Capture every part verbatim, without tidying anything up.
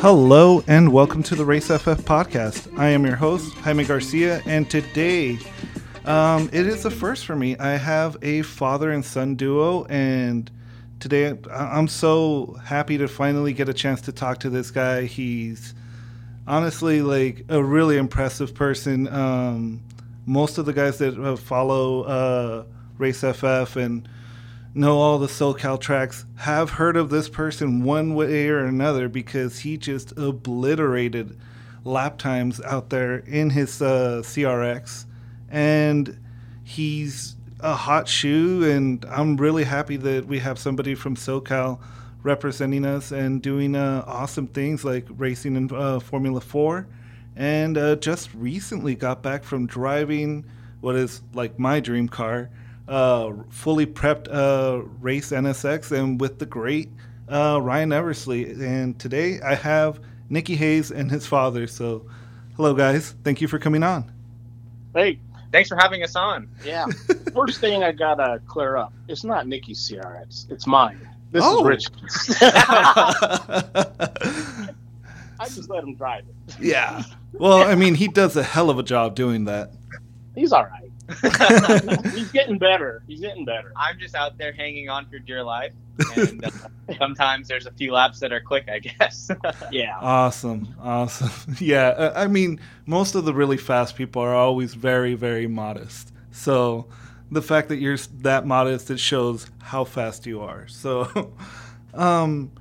Hello and welcome to the Race F F podcast. I am your host, Jaime Garcia, and today um, it is the first for me. I have a father and son duo, and today I'm so happy to finally get a chance to talk to this guy. He's honestly like a really impressive person. Um, most of the guys that follow uh, Race F F and know all the SoCal tracks have heard of this person one way or another, because he just obliterated lap times out there in his uh, C R X, and he's a hot shoe, and I'm really happy that we have somebody from SoCal representing us and doing uh, awesome things like racing in uh, Formula Four, and uh, just recently got back from driving what is like my dream car, Uh, fully prepped uh, race N S X, and with the great uh, Ryan Eversley. And today I have Nikki Hayes and his father. So, hello guys, thank you for coming on. Hey, thanks for having us on. Yeah. First thing I gotta clear up: it's not Nikki's C R X, it's mine. This oh. is Richard's. I just let him drive it. Yeah. Well, yeah. I mean, he does a hell of a job doing that. He's all right. He's getting better. He's getting better. I'm just out there hanging on for dear life, and uh, sometimes there's a few laps that are quick, I guess. Yeah. Awesome. Awesome. Yeah. I mean, most of the really fast people are always very, very modest. So the fact that you're that modest, it shows how fast you are. So, um,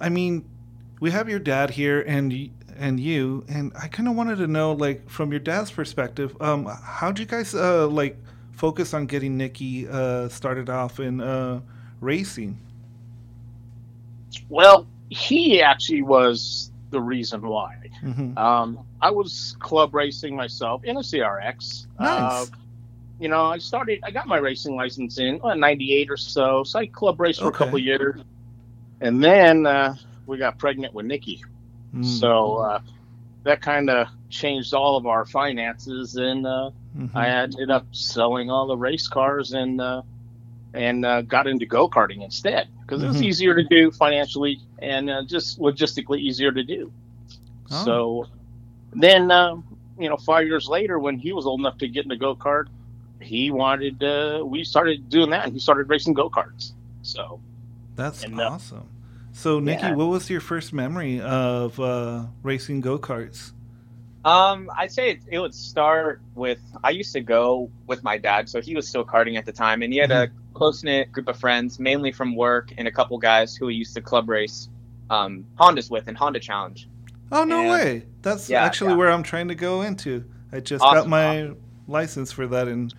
I mean, we have your dad here, and y- and you, and I kind of wanted to know, like, from your dad's perspective, um, how'd you guys, uh, like, focus on getting Nikki uh, started off in uh, racing? Well, he actually was the reason why. Mm-hmm. Um, I was club racing myself in a C R X. Nice. Uh, you know, I started, I got my racing license in well, ninety-eight or so, so I club raced okay. for a couple of years. And then uh, we got pregnant with Nikki. So uh, that kind of changed all of our finances, and uh, mm-hmm. I ended up selling all the race cars and uh, and uh, got into go-karting instead, because mm-hmm. it was easier to do financially and uh, just logistically easier to do. Oh. So then, uh, you know, five years later, when he was old enough to get into go-kart, he wanted, uh, we started doing that, and he started racing go-karts. So that's and, awesome. Uh, So, Nikki, yeah. what was your first memory of uh, racing go-karts? Um, I'd say it, it would start with, I used to go with my dad, so he was still karting at the time, and he had mm-hmm. a close-knit group of friends, mainly from work, and a couple guys who he used to club race um, Hondas with in Honda Challenge. Oh, no and, way. That's yeah, actually yeah. where I'm trying to go into. I just awesome, got my awesome. license for that and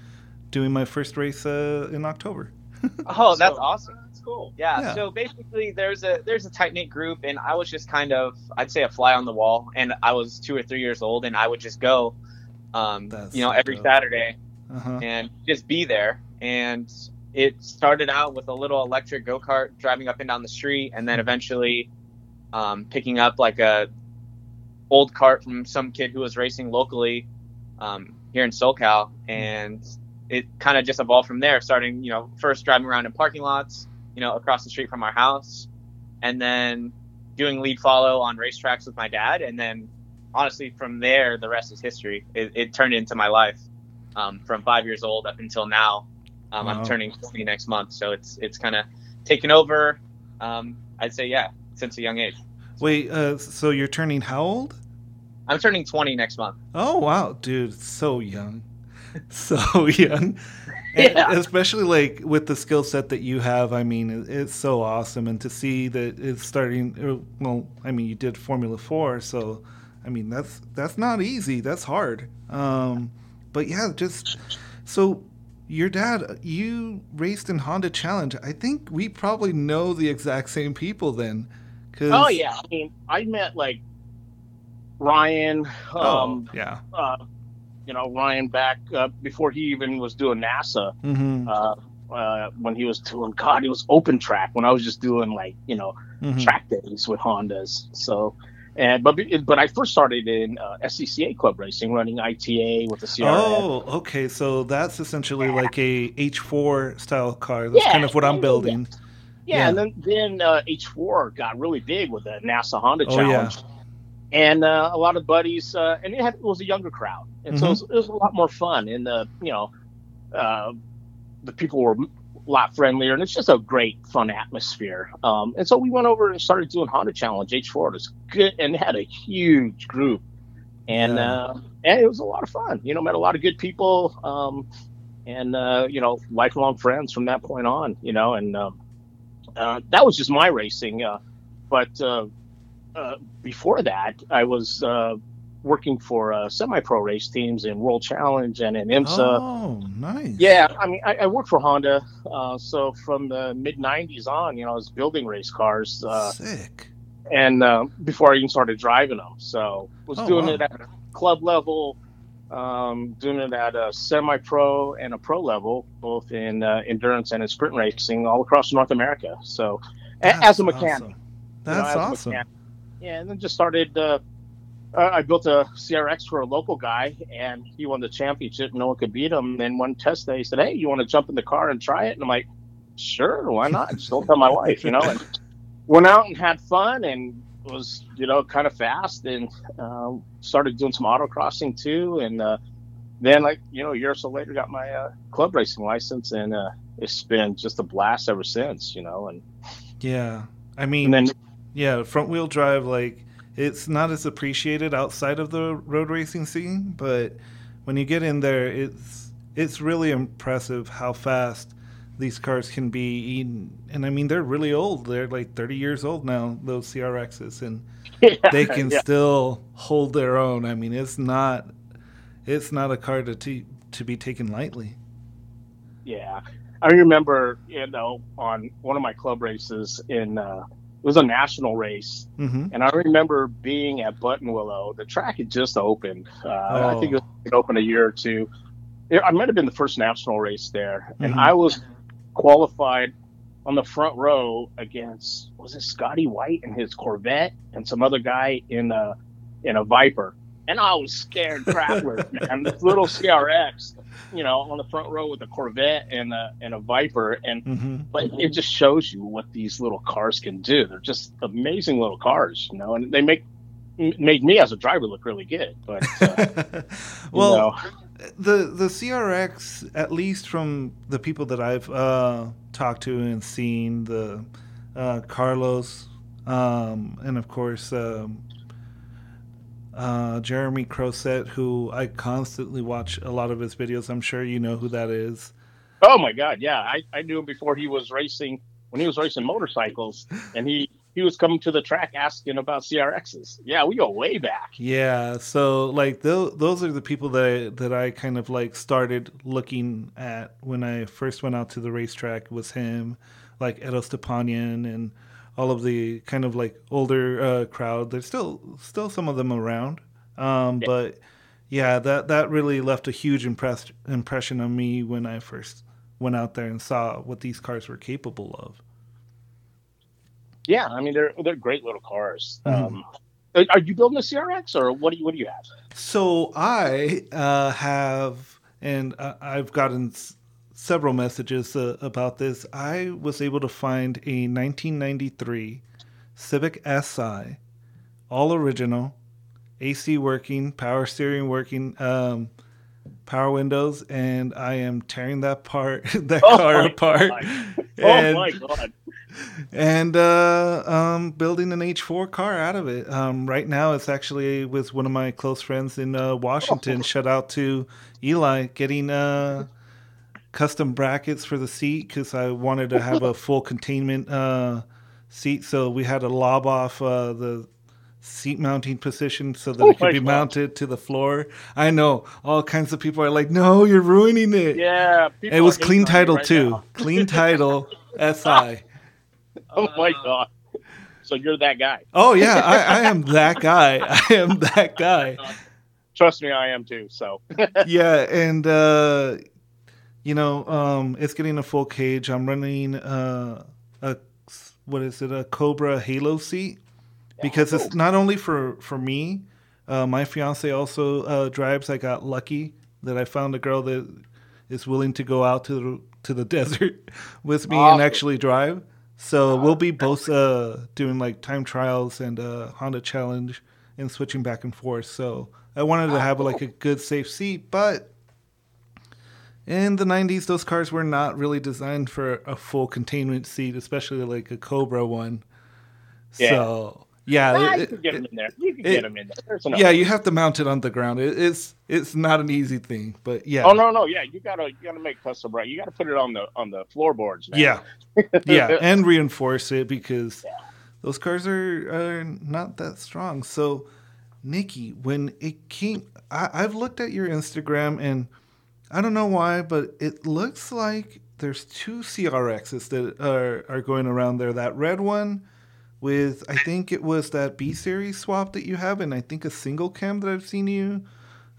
doing my first race uh, in October. Oh, that's so awesome. Cool. Yeah, yeah. So basically, there's a there's a tight knit group, and I was just kind of, I'd say, a fly on the wall, and I was two or three years old, and I would just go, um, That's you know, so every dope. Saturday, uh-huh. and just be there. And it started out with a little electric go kart driving up and down the street, and then eventually, um, picking up like a old cart from some kid who was racing locally, um, here in SoCal, and it kind of just evolved from there. Starting, you know, first driving around in parking lots, you know, across the street from our house, and then doing lead follow on racetracks with my dad. And then honestly, from there, the rest is history. It, it turned into my life, um, from five years old up until now. Um, wow. I'm turning twenty next month. So it's, it's kind of taken over. Um, I'd say, yeah, since a young age. Wait, uh, so you're turning how old? I'm turning twenty next month. Oh, wow, dude. So young. So young. Yeah. Especially like with the skill set that you have, I mean, it's so awesome. And to see that it's starting, well, I mean, you did Formula Four, so I mean, that's that's not easy. That's hard. Um, but yeah, just so your dad, you raced in Honda Challenge. I think we probably know the exact same people then. Cause, oh, yeah. I mean, I met like Ryan. Um, oh, yeah. Uh, You know, Ryan back uh, before he even was doing NASA, mm-hmm. uh, uh, when he was doing, God, it was open track when I was just doing like, you know, mm-hmm. track days with Hondas. So, and but but I first started in uh, S C C A club racing, running I T A with the C R X. Oh, okay. So that's essentially yeah. like a H four style car. That's yeah, kind of what I'm building. Yeah, yeah. and then, then uh, H four got really big with the NASA Honda Challenge. Oh, yeah. And uh, a lot of buddies, uh, and it, had, it was a younger crowd. And mm-hmm. so it was, it was a lot more fun. And, uh, you know, uh, the people were a lot friendlier. And it's just a great, fun atmosphere. Um, and so we went over and started doing Honda Challenge, H four. It was good, and it had a huge group. And, yeah. uh, and it was a lot of fun. You know, met a lot of good people. Um, and, uh, you know, lifelong friends from that point on, you know. And um, uh, that was just my racing. Uh, but uh, uh, before that, I was uh, working for uh, semi-pro race teams in World Challenge and in IMSA. Oh, nice. Yeah, I mean, I, I worked for Honda. Uh, so from the mid nineties on, you know, I was building race cars. Uh, Sick. And uh, before I even started driving them. So I was oh, doing wow. it at a club level. Um, doing it at a semi-pro and a pro level, both in uh, endurance and in sprint racing, all across North America. So, a- as a mechanic, awesome. That's you know, awesome. Mechanic. Yeah, and then just started. Uh, uh, I built a C R X for a local guy, and he won the championship. No one could beat him. And then one test day, he said, "Hey, you want to jump in the car and try it?" And I'm like, "Sure, why not?" Just don't tell my wife, you know. And went out and had fun and. Was you know kind of fast and uh, started doing some autocrossing too, and uh, then like you know a year or so later got my uh, club racing license, and uh, it's been just a blast ever since, you know. And yeah, I mean, and then, yeah, front wheel drive, like it's not as appreciated outside of the road racing scene, but when you get in there, it's it's really impressive how fast these cars can be eaten. And I mean, they're really old. They're like thirty years old now, those C R Xs, and yeah, they can yeah. still hold their own. I mean, it's not, it's not a car to t- to be taken lightly. Yeah, I remember, you know, on one of my club races in uh, it was a national race, mm-hmm. and I remember being at Buttonwillow. The track had just opened. Uh, oh. I think it, it opened a year or two. It, I might have been the first national race there, mm-hmm. and I was. Qualified on the front row against was it Scotty White and his Corvette and some other guy in a in a Viper, and I was scared crapless, man. This little C R X, you know, on the front row with a Corvette and a and a Viper, and mm-hmm. but it just shows you what these little cars can do. They're just amazing little cars, you know, and they make made me as a driver look really good. But uh, well. You know, The the C R X, at least from the people that I've uh, talked to and seen, the uh, Carlos um, and, of course, um, uh, Jeremy Crosette, who I constantly watch a lot of his videos. I'm sure you know who that is. Oh, my God, yeah. I, I knew him before he was racing, when he was racing motorcycles, and he... He was coming to the track asking about C R Xs. Yeah, we go way back. Yeah, so like those those are the people that I, that I kind of like started looking at when I first went out to the racetrack was him, like Edo Stepanian and all of the kind of like older uh, crowd. There's still still some of them around, um, yeah. but yeah, that that really left a huge impress, impression on me when I first went out there and saw what these cars were capable of. Yeah, I mean they're they're great little cars. Mm-hmm. Um, are, are you building a C R X or what do you what do you have? So I uh, have, and uh, I've gotten s- several messages uh, about this. I was able to find a nineteen ninety-three Civic S I, all original, A C working, power steering working, um, power windows, and I am tearing that part that oh car apart. God. And, oh my God. And uh, um, building an H four car out of it. Um, right now, it's actually with one of my close friends in uh, Washington. Oh. Shout out to Eli, getting uh, custom brackets for the seat because I wanted to have a full containment uh, seat. So we had to lob off uh, the seat mounting position so that oh it could be God. mounted to the floor. I know all kinds of people are like, "No, you're ruining it." Yeah, it was clean title right too. Now. Clean title S I. Oh my God! So you're that guy? Oh yeah, I, I am that guy. I am that guy. Trust me, I am too. So yeah, and uh, you know, um, it's getting a full cage. I'm running uh, a what is it? A Cobra Halo seat because oh, cool. it's not only for for me. Uh, my fiance also uh, drives. I got lucky that I found a girl that is willing to go out to the, to the desert with me awesome. and actually drive. So we'll be both uh, doing like time trials and uh, Honda Challenge and switching back and forth. So I wanted to have like a good safe seat, but in the nineties, those cars were not really designed for a full containment seat, especially like a Cobra one. Yeah. So yeah, nah, it, you can get them in there. You can it, get them in there. Yeah, you have to mount it on the ground. It, it's it's not an easy thing, but yeah. Oh no, no, yeah, you gotta you gotta make custom right. You gotta put it on the on the floorboards, man. Yeah, yeah, and reinforce it because yeah. those cars are are not that strong. So, Nikki, when it came, I, I've looked at your Instagram and I don't know why, but it looks like there's two C R Xs that are are going around there. That red one. With, I think it was that B-series swap that you have, and I think a single cam that I've seen you.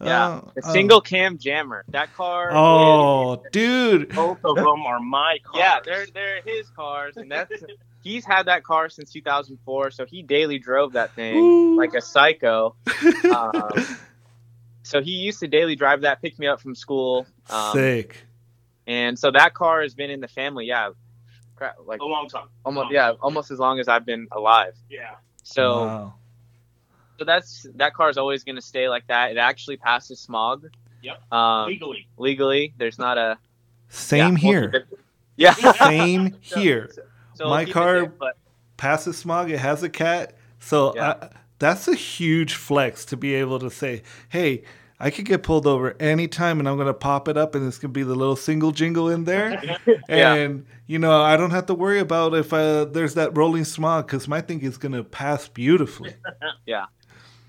Yeah, uh, the single uh, cam jammer. That car. Oh, is, dude. Both of them are my cars. Yeah, they're they're his cars, and that's he's had that car since two thousand four, so he daily drove that thing Ooh. like a psycho. Um, so he used to daily drive that, pick me up from school. Um, Sick. And so that car has been in the family, yeah. Crap, like a long time almost long yeah time. almost as long as I've been alive, yeah so wow. so that's that car is always going to stay like that. It actually passes smog yep um, legally legally there's not a same yeah, here yeah same so, here so, so my car there, but... passes smog, it has a cat, so yeah. I, that's a huge flex to be able to say, hey, I could get pulled over anytime, and I'm going to pop it up, and it's going to be the little single jingle in there. yeah. And, you know, I don't have to worry about if I, there's that rolling smog, because my thing is going to pass beautifully. yeah.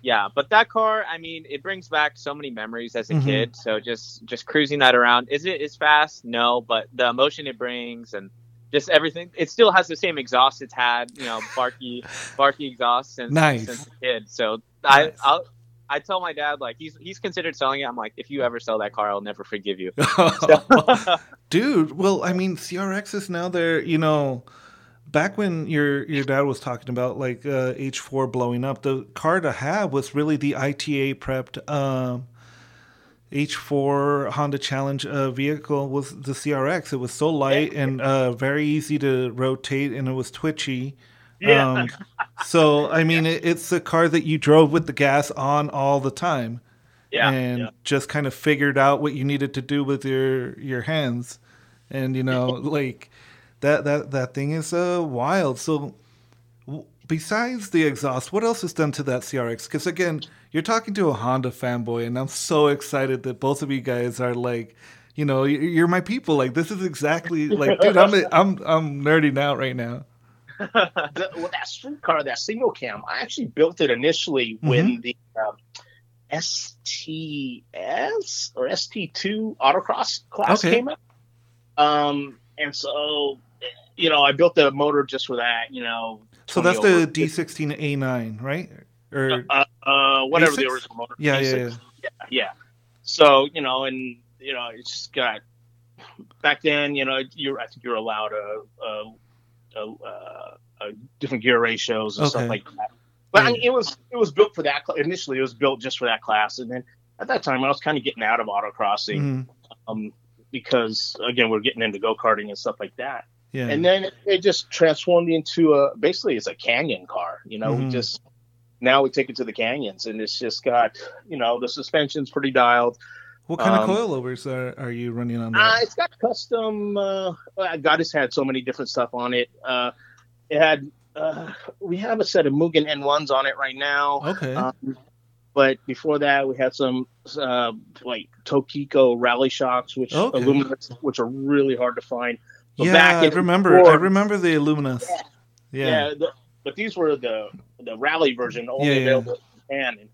Yeah. But that car, I mean, it brings back so many memories as a mm-hmm. kid. So just, just cruising that around. Is it as fast? No. But the emotion it brings and just everything. It still has the same exhaust it's had, you know, barky, barky exhaust since, nice. since a kid. So nice. I, I'll. I tell my dad, like, he's he's considered selling it. I'm like, if you ever sell that car, I'll never forgive you. So. Dude, well, I mean, C R X is now there, you know, back when your your dad was talking about, like, uh, H four blowing up, the car to have was really the I T A prepped um, H four Honda Challenge uh, vehicle was the C R X. It was so light yeah. and uh, very easy to rotate, and it was twitchy. Yeah. Um, so, I mean, yeah. it, it's a car that you drove with the gas on all the time yeah, and yeah. just kind of figured out what you needed to do with your, your hands. And, you know, like that, that, that thing is uh, wild. So w- besides the exhaust, what else is done to that C R X? Because, again, you're talking to a Honda fanboy, and I'm so excited that both of you guys are like, you know, you're my people. Like, this is exactly like, dude, I'm, I'm, I'm nerding out right now. the, well, that street car, that single cam, I actually built it initially when mm-hmm. the um, S T S or S T two autocross class okay. came up. Um, and so, you know, I built the motor just for that, you know. So that's over. The D sixteen A nine, right? Or uh, uh, uh, whatever A six? The original motor. Yeah, yeah, yeah, yeah. Yeah. So, you know, and, you know, it's just got, back then, you know, you're I think you're allowed a, a Uh, uh, different gear ratios and okay. stuff like that. But yeah. I mean, it was it was built for that. Cl- initially, it was built just for that class. And then at that time, I was kind of getting out of autocrossing mm-hmm. um, because, again, we're getting into go-karting and stuff like that. Yeah. And then it, it just transformed into a basically it's a canyon car. You know, mm-hmm. we just now we take it to the canyons, and it's just got, you know, the suspension's pretty dialed. What kind um, of coilovers are, are you running on that? Uh, it's got custom. Uh, God has had so many different stuff on it. Uh, it had. Uh, we have a set of Mugen N ones on it right now. Okay. Um, but before that, we had some uh, like Tokiko rally shocks, which okay. Illuminous, which are really hard to find. So yeah, back I remember. Before, I remember the Illuminous. Yeah. Yeah. yeah the, but these were the the rally version only yeah, available yeah. in Japan. And,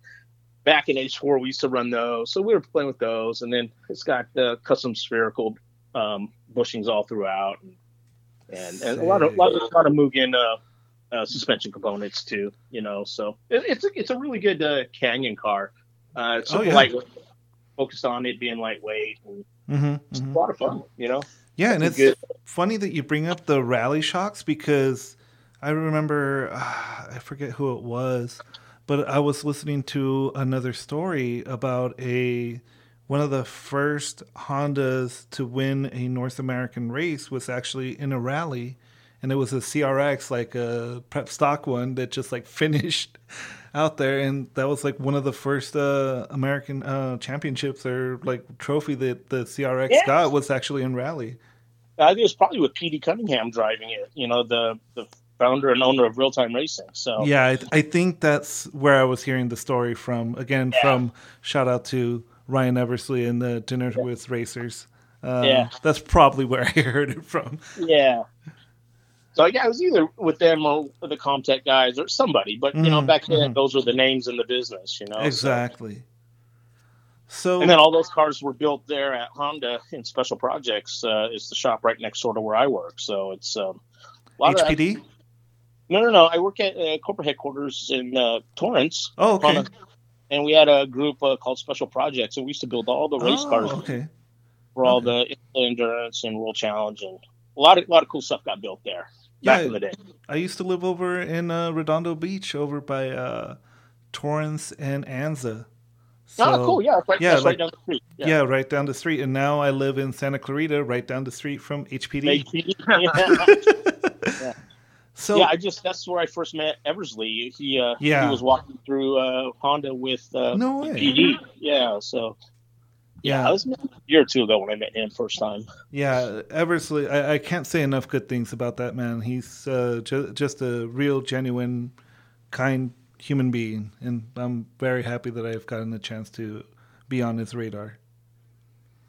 back in H four, we used to run those, so we were playing with those, and then it's got the custom spherical um, bushings all throughout, and, and, and a lot of lot of, lot of Mugen uh, uh, suspension components too, you know. So it, it's a, it's a really good uh, canyon car. Uh, it's oh, yeah. lightweight, focused on it being lightweight, and mm-hmm, it's mm-hmm. a lot of fun, you know. Yeah, it's and it's good. Funny that you bring up the rally shocks because I remember uh, I forget who it was. But I was listening to another story about a one of the first Hondas to win a North American race was actually in a rally, and it was a C R X, like a prep stock one that just like finished out there, and that was like one of the first uh, American uh, championships or like trophy that the C R X yeah. got was actually in rally. I think it was probably with P D Cunningham driving it, you know, the the founder and owner of Real Time Racing. So yeah, I, th- I think that's where I was hearing the story from. Again, yeah. from shout out to Ryan Eversley and the Dinner yeah. with Racers. Um, yeah, that's probably where I heard it from. Yeah. So yeah, it was either with them or the Comtech guys or somebody. But you mm, know, back then mm. those were the names in the business. You know, exactly. So, so and then all those cars were built there at Honda in Special Projects. Uh, it's the shop right next door to where I work. So it's um, a lot H P D. Of, no, no, no. I work at uh, corporate headquarters in uh, Torrance. Oh, okay. Honda, and we had a group uh, called Special Projects, and we used to build all the race oh, cars. Okay. For all okay. the endurance and World Challenge, and a lot of a lot of cool stuff got built there back yeah, in the day. I used to live over in uh, Redondo Beach, over by uh, Torrance and Anza. So, oh, cool! Yeah, right, yeah, like, right down the street. Yeah. yeah, right down the street. And now I live in Santa Clarita, right down the street from H P D. H P D. Yeah. yeah. So yeah, I just that's where I first met Eversley. He uh, yeah. he was walking through uh, Honda with uh, no way. P D. Yeah, so. Yeah, yeah, it was a year or two ago when I met him first time. Yeah, Eversley, I, I can't say enough good things about that man. He's uh, ju- just a real, genuine, kind human being, and I'm very happy that I've gotten the chance to be on his radar.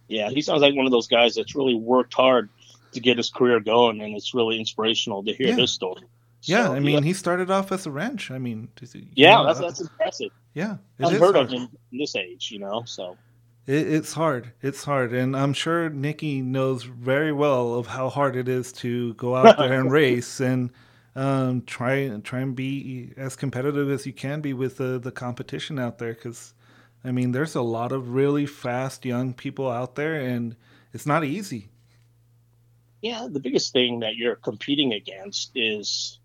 Yeah, he sounds like one of those guys that's really worked hard to get his career going, and it's really inspirational to hear yeah. this story. So, yeah, I mean, yeah. he started off as a wrench. I mean, yeah, know, that's that's impressive. Yeah, I've heard hard. of him in this age, you know, so. It, it's hard. It's hard. And I'm sure Nikki knows very well of how hard it is to go out there and race and um, try, try and be as competitive as you can be with the, the competition out there. Because, I mean, there's a lot of really fast young people out there, and it's not easy. Yeah, the biggest thing that you're competing against is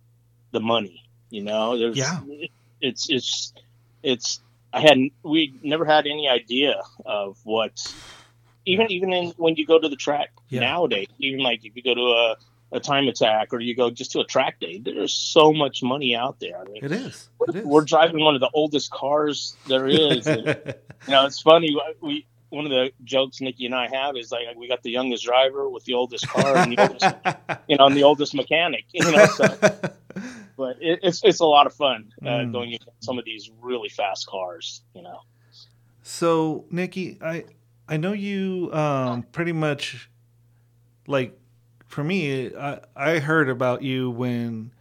the money. You know, there's yeah. it, it's it's it's. I had we never had any idea of what, even even in when you go to the track yeah. nowadays, even like if you go to a, a time attack or you go just to a track day, there's so much money out there. I mean, it is. It we're, is. We're driving one of the oldest cars there is. And, you know, it's funny. We one of the jokes Nikki and I have is like we got the youngest driver with the oldest car and the oldest, you know, and the oldest mechanic. You know, so. But it, it's it's a lot of fun uh, mm. going into some of these really fast cars, you know. So, Nikki, I I know you um, pretty much, like, for me, I, I heard about you when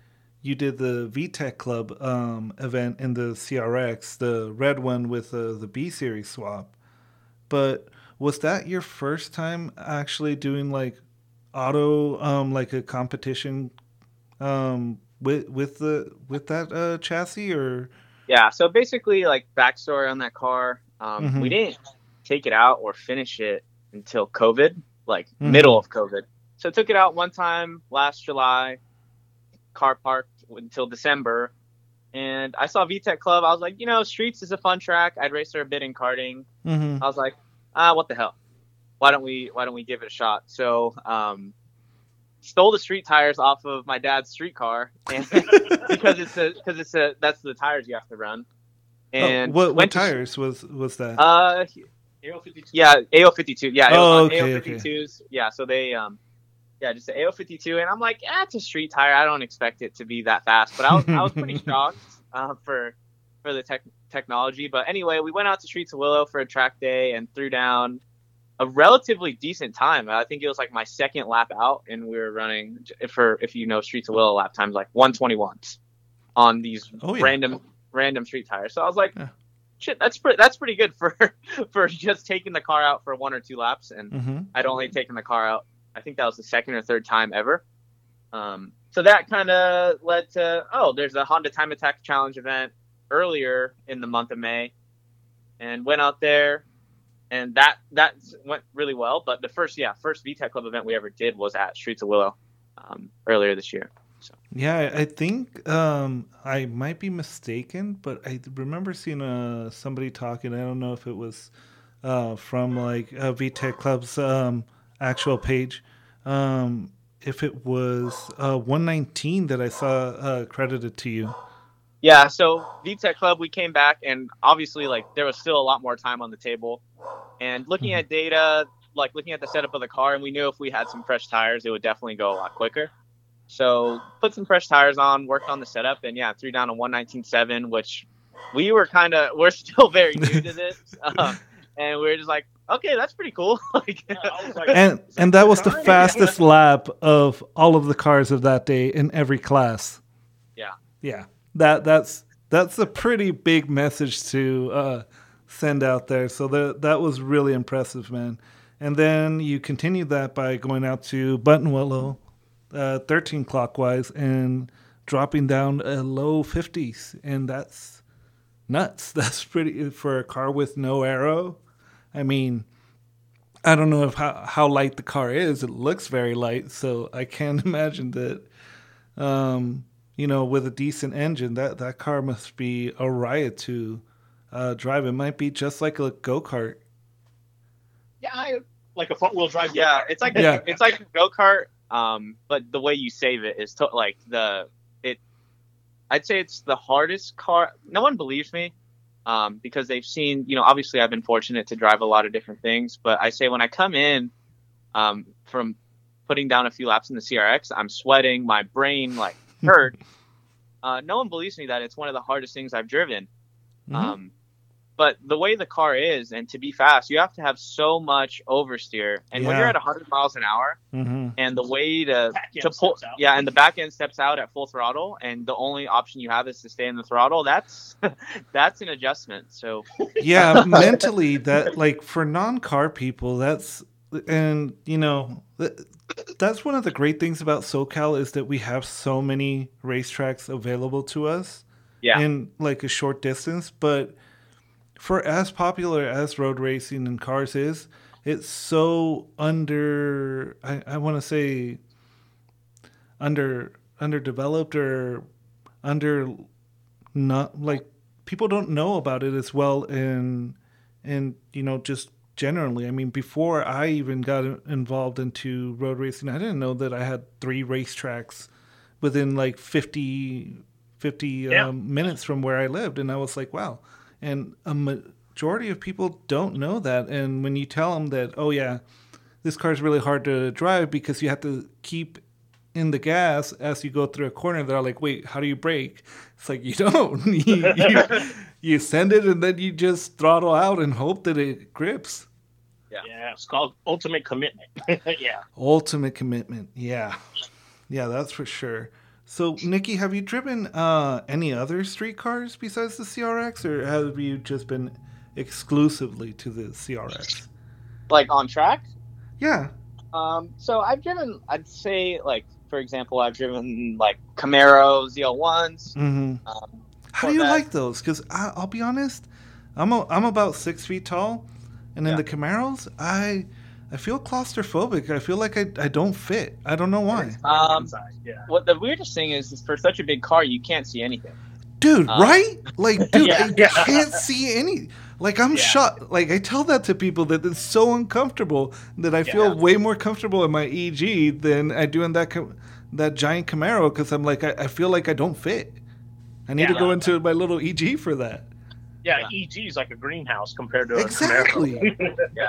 you did the V TEC Club um, event in the C R X, the red one with uh, the B-series swap. But was that your first time actually doing, like, auto, um, like a competition um with with the with that uh chassis? Or yeah so basically, like, backstory on that car, um mm-hmm. we didn't take it out or finish it until COVID, like mm-hmm. middle of COVID. So took it out one time last July, car parked until December, and I saw V TEC Club. I was like, you know, Streets is a fun track. I'd raced her a bit in karting. mm-hmm. I was like, ah what the hell, why don't we why don't we give it a shot? So um stole the street tires off of my dad's street car, and because it's a because it's a that's the tires you have to run. And oh, what, what tires to, was was that? Uh, A O fifty-two. Yeah, A O fifty-two. Yeah, oh, okay, A O fifty-twos. Okay. Yeah, so they um, yeah, just the A O fifty-two, and I'm like, ah, it's a street tire. I don't expect it to be that fast, but I was I was pretty shocked uh, for for the tech, technology. But anyway, we went out to Streets of Willow for a track day and threw down a relatively decent time. I think it was like my second lap out, and we were running, for if you know Streets of Willow lap times, like one twenty-ones on these oh, yeah. random random street tires. So I was like, yeah. shit, that's pretty that's pretty good for for just taking the car out for one or two laps. And mm-hmm. I'd only taken the car out, I think that was the second or third time ever. Um, so that kind of led to oh, there's a Honda Time Attack Challenge event earlier in the month of May, and went out there. And that that went really well. But the first, yeah, first V TEC Club event we ever did was at Streets of Willow um, earlier this year. So. Yeah, I think um, I might be mistaken, but I remember seeing uh, somebody talking. I don't know if it was uh, from like uh, V TEC Club's um, actual page. Um, if it was uh, one nineteen that I saw uh, credited to you. Yeah, so V TEC Club, we came back, and obviously, like, there was still a lot more time on the table. And looking mm-hmm. at data, like, looking at the setup of the car, and we knew if we had some fresh tires, it would definitely go a lot quicker. So put some fresh tires on, worked on the setup, and, yeah, threw down a one nineteen point seven, which we were kind of – we're still very new to this. Uh, and we were just like, okay, that's pretty cool. like, yeah, I was like, and and that was the fastest lap of all of the cars of that day in every class. Yeah. Yeah. That that's that's a pretty big message to uh, send out there. So that that was really impressive, man. And then you continued that by going out to Buttonwillow, uh, thirteen clockwise, and dropping down a low fifties, and that's nuts. That's pretty for a car with no aero. I mean, I don't know if how, how light the car is. It looks very light, so I can't imagine that, um, you know, with a decent engine, that, that car must be a riot to uh, drive. It might be just like a go-kart. Yeah, I, like a front-wheel drive. Yeah, it's like yeah. A, it's like a go-kart, um, but the way you save it is, to, like, the it. I'd say it's the hardest car. No one believes me. Um, because they've seen, you know, obviously I've been fortunate to drive a lot of different things, but I say when I come in um, from putting down a few laps in the C R X, I'm sweating, my brain like hurt. uh, no one believes me that it's one of the hardest things I've driven. Mm-hmm. Um, but the way the car is, and to be fast, you have to have so much oversteer. And yeah. when you're at one hundred miles an hour, mm-hmm. and the way to, to pull, yeah, and the back end steps out at full throttle, and the only option you have is to stay in the throttle. That's that's an adjustment. So yeah, mentally, that like for non-car people, that's and you know that's one of the great things about SoCal is that we have so many racetracks available to us. Yeah. In like a short distance, but for as popular as road racing and cars is, it's so under, I, I want to say under, underdeveloped or under not like people don't know about it as well. And, and, you know, just generally, I mean, before I even got involved into road racing, I didn't know that I had three racetracks within like fifty, fifty yeah. um, minutes from where I lived. And I was like, wow. And a majority of people don't know that. And when you tell them that, oh, yeah, this car is really hard to drive because you have to keep in the gas as you go through a corner, they're like, wait, how do you brake? It's like, you don't. you, you, you send it and then you just throttle out and hope that it grips. Yeah, yeah, it's called ultimate commitment. yeah. Ultimate commitment. Yeah. Yeah, that's for sure. So, Nikki, have you driven uh, any other street cars besides the C R X, or have you just been exclusively to the C R X? Like, on track? Yeah. Um, so, I've driven, I'd say, like, for example, I've driven, like, Camaro Z L ones. Mm-hmm. Um, How do you like those? Because I'll be honest, I'm a, I'm about six feet tall, and in yeah. the Camaros, I... I feel claustrophobic. I feel like I, I don't fit. I don't know why. Um, yeah. What the weirdest thing is, is for such a big car, you can't see anything. Dude, um, right? Like, dude, yeah. I yeah. can't see any. Like, I'm yeah. shocked. Like, I tell that to people that it's so uncomfortable that I yeah. feel way more comfortable in my E G than I do in that com- that giant Camaro because I'm like, I, I feel like I don't fit. I need yeah, to go into that. My little E G for that. Yeah, yeah. E G is like a greenhouse compared to exactly. a Camaro. Exactly. yeah.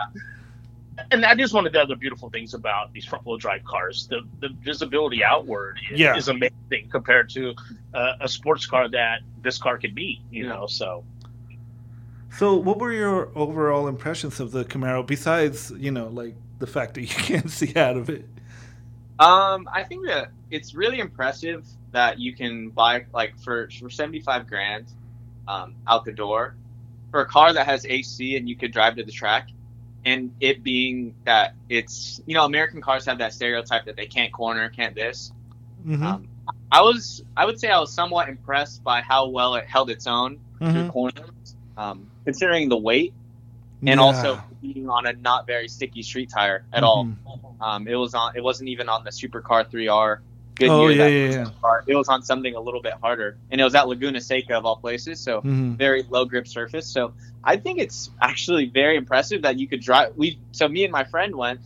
And that is one of the other beautiful things about these front-wheel drive cars. The the visibility outward is, yeah. is amazing compared to uh, a sports car that this car could be, you yeah. know, so. So what were your overall impressions of the Camaro besides, you know, like the fact that you can't see out of it? Um, I think that it's really impressive that you can buy, like, for, for seventy-five grand um, out the door for a car that has A C and you could drive to the track. And it being that it's, you know, American cars have that stereotype that they can't corner, can't this. Mm-hmm. Um, I was, I would say I was somewhat impressed by how well it held its own mm-hmm. through corners, um, considering the weight and yeah. also being on a not very sticky street tire at mm-hmm. all. Um, it was on, it wasn't even on the Supercar three R. Good oh, year, yeah, that yeah, yeah. It was on something a little bit harder. And it was at Laguna Seca of all places, so mm-hmm. very low grip surface. So I think it's actually very impressive that you could drive. We So me and my friend went,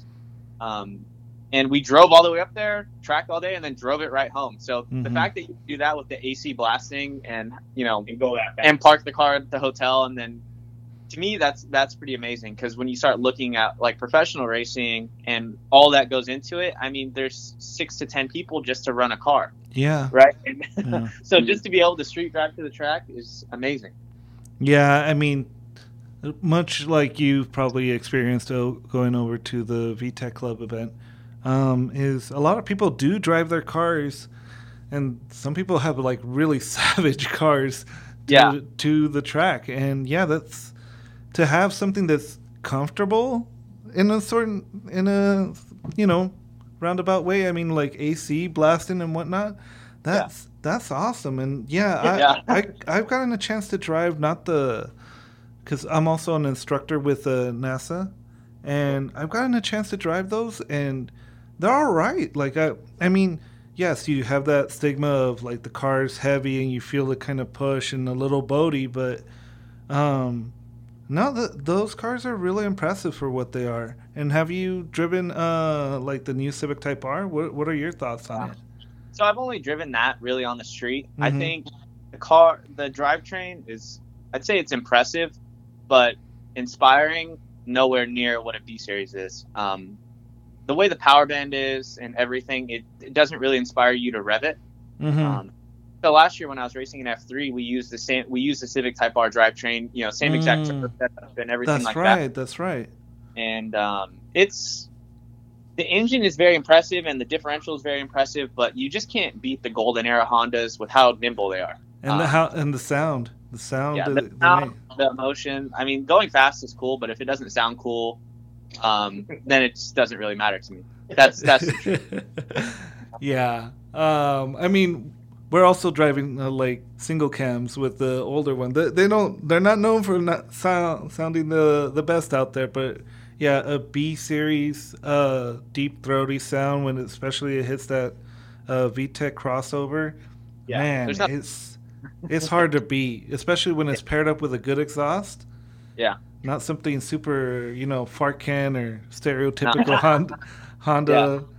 um, And we drove all the way up there, tracked all day, and then drove it right home. So mm-hmm. the fact that you can do that with the A C blasting and, you know, and go that fast, and park the car at the hotel, and then to me, that's that's pretty amazing. Because when you start looking at like professional racing and all that goes into it, I mean, there's six to ten people just to run a car. Yeah. Right. Yeah. So mm-hmm. just to be able to street drive to the track is amazing. Yeah, I mean, much like you've probably experienced going over to the V TEC Club event. Um, is a lot of people do drive their cars, and some people have like really savage cars to, yeah. to the track. And yeah, that's to have something that's comfortable in a certain, in a, you know, roundabout way. I mean, like A C blasting and whatnot. That's, yeah. that's awesome. And yeah, I, yeah. I, I've gotten a chance to drive, not the, cause I'm also an instructor with uh, NASA, and I've gotten a chance to drive those, and they're all right. Like, I I mean, yes, you have that stigma of, like, the car's heavy and you feel the kind of push and a little boaty, but um, no, the, those cars are really impressive for what they are. And have you driven, uh, like, the new Civic Type R? What, what are your thoughts on it? So I've only driven that really on the street. Mm-hmm. I think the car, the drivetrain is, I'd say it's impressive, but inspiring, nowhere near what a B-series is. Um, the way the power band is and everything, it, it doesn't really inspire you to rev it. Mm-hmm. Um, so last year when I was racing an F three, we used the same, we used the Civic Type R drivetrain, you know, same exact mm. setup and everything that's like right, that. That's right. That's right. And um, it's the engine is very impressive and the differential is very impressive, but you just can't beat the golden era Hondas with how nimble they are. And um, the how and the sound, the sound, yeah, the, sound the emotion. I mean, going fast is cool, but if it doesn't sound cool, um then it just doesn't really matter to me. That's that's the truth. Yeah. um I mean, we're also driving uh, like single cams with the older one. They, they don't they're not known for not sound, sounding the the best out there, but yeah, a B series uh deep throaty sound when it, especially it hits that uh V TEC crossover. Yeah, man, not- it's it's hard to beat, especially when it's paired up with a good exhaust. Yeah. Not something super, you know, Farcan or stereotypical Honda, Honda yeah.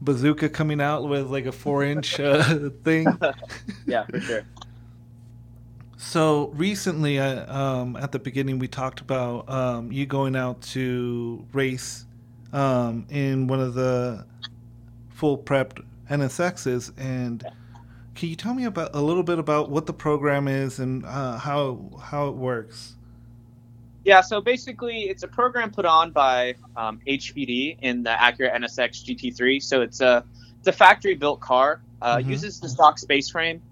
bazooka coming out with like a four-inch uh, thing. Yeah, for sure. So recently, uh, um, at the beginning, we talked about um, you going out to race um, in one of the full-prepped N S X's. And yeah. can you tell me about a little bit about what the program is and uh, how how it works? Yeah, so basically it's a program put on by um, H P D in the Acura N S X G T three. So it's a it's a factory-built car. Uh, mm-hmm. Uses the stock space frame.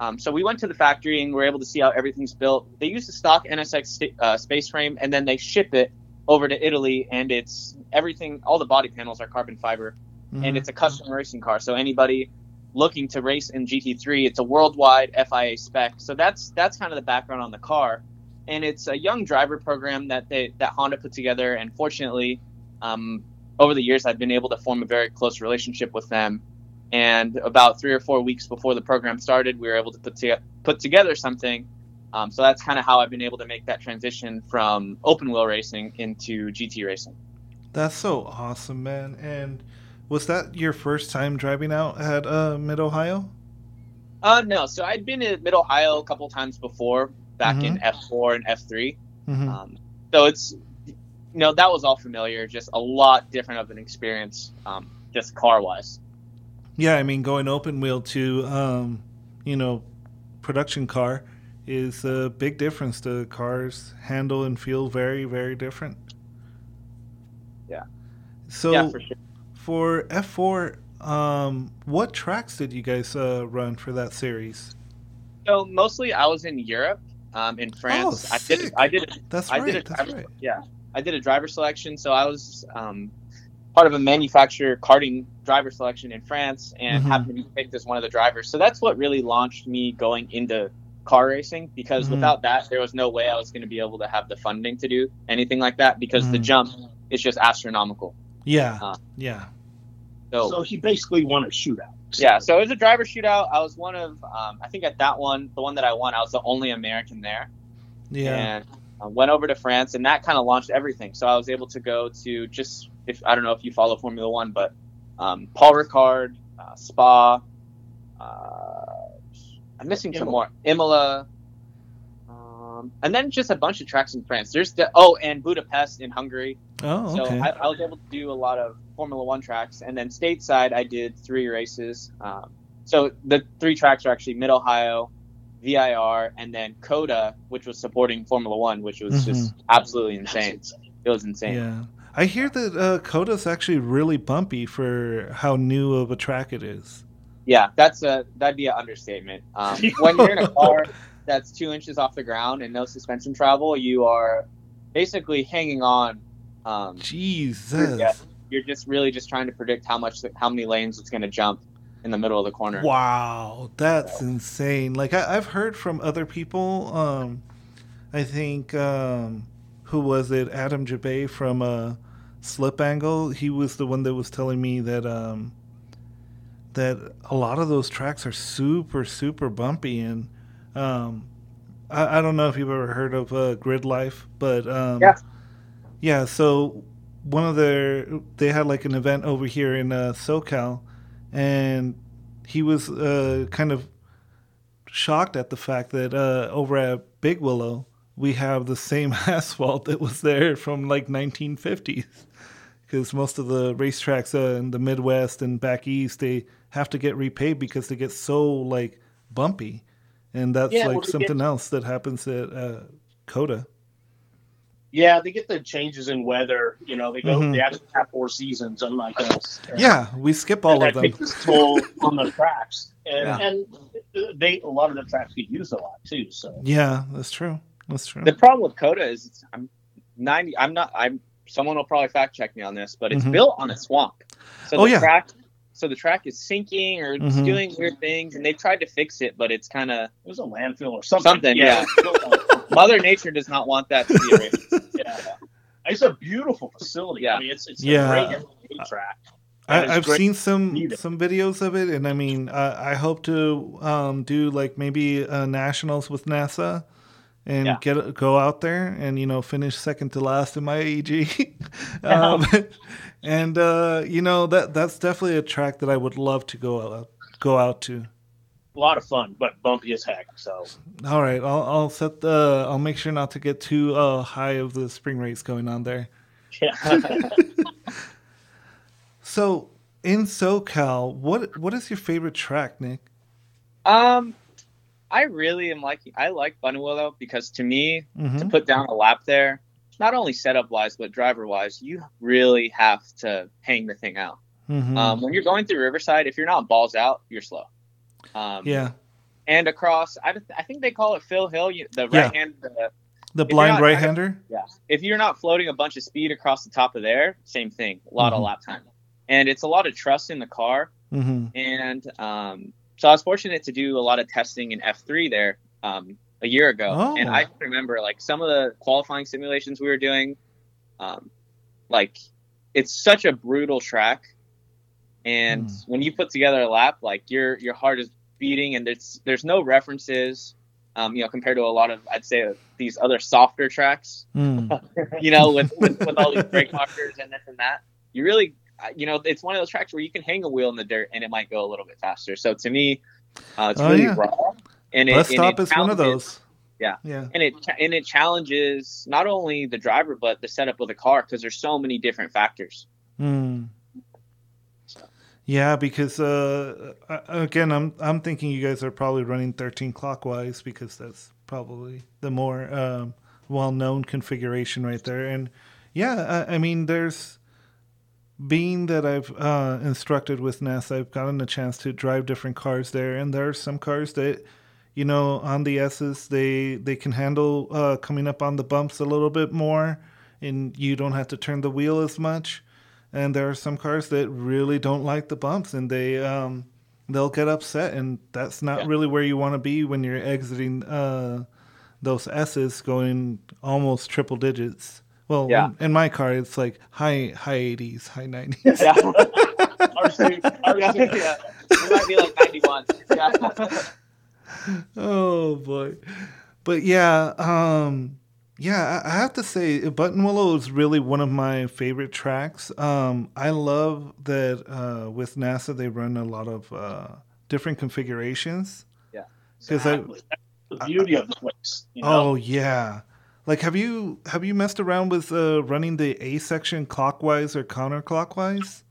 Um, so we went to the factory and were able to see how everything's built. They use the stock N S X st- uh, space frame, and then they ship it over to Italy. And it's everything. All the body panels are carbon fiber, mm-hmm. and it's a custom racing car. So anybody looking to race in G T three, it's a worldwide F I A spec. So that's that's kind of the background on the car. And it's a young driver program that they, that Honda put together. And fortunately, um, over the years, I've been able to form a very close relationship with them. And about three or four weeks before the program started, we were able to put, to, put together something. Um, so that's kind of how I've been able to make that transition from open wheel racing into G T racing. That's so awesome, man. And was that your first time driving out at uh, Mid Ohio? Uh, no. So I'd been at Mid Ohio a couple times before, back mm-hmm. in F four and F three. Mm-hmm. Um, so it's, you know, that was all familiar, just a lot different of an experience, um, just car-wise. Yeah, I mean, going open wheel to, um, you know, production car is a big difference. The cars handle and feel very, very different. Yeah. So yeah, for sure. For F four, um, what tracks did you guys uh, run for that series? So mostly I was in Europe. Um, in France, oh, I did. I did. That's I did right. A driver, that's right. Yeah, I did a driver selection. So I was um, part of a manufacturer karting driver selection in France, and mm-hmm. happened to be picked as one of the drivers. So that's what really launched me going into car racing. Because mm-hmm. without that, there was no way I was going to be able to have the funding to do anything like that. Because mm-hmm. the jump is just astronomical. Yeah. Uh, yeah. So, so he basically won a shootout. Yeah, so it was a driver shootout. I was one of, um, I think at that one, the one that I won, I was the only American there. Yeah. And I went over to France, and that kind of launched everything. So I was able to go to just, if I don't know if you follow Formula One, but um, Paul Ricard, uh, Spa. Uh, I'm missing some more. Imola. Um, and then just a bunch of tracks in France. There's the, oh, and Budapest in Hungary. Oh, okay. So I, I was able to do a lot of Formula One tracks. And then stateside, I did three races. Um, so the three tracks are actually Mid Ohio, V I R, and then COTA, which was supporting Formula One, which was mm-hmm. just absolutely insane. It was insane. Yeah. I hear that uh, COTA's actually really bumpy for how new of a track it is. Yeah, that's a that'd be an understatement. Um, when you're in a car that's two inches off the ground and no suspension travel, you are basically hanging on. Um, Jesus, yeah, you're just really just trying to predict how much, how many lanes it's going to jump in the middle of the corner. Wow, that's so insane. Like I, I've heard from other people. Um, I think um, who was it? Adam Jabay from uh, Slip Angle. He was the one that was telling me that. Um, that a lot of those tracks are super, super bumpy. And um, I, I don't know if you've ever heard of uh, Grid Life, but um, yeah. yeah, so one of their, they had like an event over here in uh, SoCal, and he was uh, kind of shocked at the fact that uh, over at Big Willow, we have the same asphalt that was there from like nineteen fifties. Because most of the racetracks uh, in the Midwest and back east, they have to get repaved because they get so like bumpy, and that's yeah, like well, something get, else that happens at uh, COTA. Yeah, they get the changes in weather. You know, they go mm-hmm. they actually have four seasons, unlike us. And, yeah, we skip all and of that them. That takes a toll on the tracks, and, yeah. and they a lot of the tracks get used a lot too. So yeah, that's true. That's true. The problem with COTA is it's, I'm ninety. I'm not. I'm. Someone will probably fact check me on this, but it's mm-hmm. built on a swamp. So oh, the yeah. track, so the track is sinking or it's mm-hmm. doing weird things, and they tried to fix it, but it's kind of it was a landfill or something. Something, yeah. yeah. Mother Nature does not want that to be erased. yeah. It's a beautiful facility. Yeah. I mean, it's it's yeah. a great track. I, I've great seen some needed. some videos of it, and I mean, uh, I hope to um, do like maybe uh, nationals with NASA. And yeah. get go out there and, you know, finish second to last in my E G. um, and, uh, you know, that that's definitely a track that I would love to go out, go out to. A lot of fun, but bumpy as heck. So. All right. I'll, I'll set the, I'll make sure not to get too uh, high of the spring rates going on there. Yeah. So in SoCal, what what is your favorite track, Nick? Um. I really am liking, I like Buttonwillow because to me, mm-hmm. to put down a lap there, not only setup wise, but driver wise, you really have to hang the thing out. Mm-hmm. Um, when you're going through Riverside, if you're not balls out, you're slow. Um, yeah. And across, I, I think they call it Phil Hill, the right yeah. hand. The, the blind right hander? Yeah. If you're not floating a bunch of speed across the top of there, same thing, a lot mm-hmm. of lap time. And it's a lot of trust in the car. Mm-hmm. And, um, so I was fortunate to do a lot of testing in F three there um, a year ago. Oh. And I remember like some of the qualifying simulations we were doing, um, like it's such a brutal track. And mm. when you put together a lap, like your, your heart is beating and there's, there's no references, um, you know, compared to a lot of, I'd say uh, these other softer tracks, mm. you know, with, with, with all these brake markers and this and that, you really, you know, it's one of those tracks where you can hang a wheel in the dirt and it might go a little bit faster. So to me, uh, it's oh, really yeah. raw. And it, Bus and stop it is one of those. Yeah. yeah. And it and it challenges not only the driver, but the setup of the car because there's so many different factors. Mm. So. Yeah, because, uh, again, I'm I'm thinking you guys are probably running thirteen clockwise because that's probably the more um, well-known configuration right there. And, yeah, I, I mean, there's... Being that I've uh, instructed with NASA, I've gotten a chance to drive different cars there, and there are some cars that, you know, on the S's, they, they can handle uh, coming up on the bumps a little bit more, and you don't have to turn the wheel as much. And there are some cars that really don't like the bumps, and they, um, they'll get upset, and that's not yeah. really where you want to be when you're exiting uh, those S's going almost triple digits. Well, yeah. in, in my car, it's like high high eighties, high nineties. Yeah. yeah. It might be like ninety-one. Yeah. Oh, boy. But, yeah, um, yeah, I have to say, Buttonwillow is really one of my favorite tracks. Um, I love that uh, with NASA they run a lot of uh, different configurations. Yeah, exactly. I, that's the beauty I, of the place. You know? Oh yeah, like have you have you messed around with uh, running the A section clockwise or counterclockwise?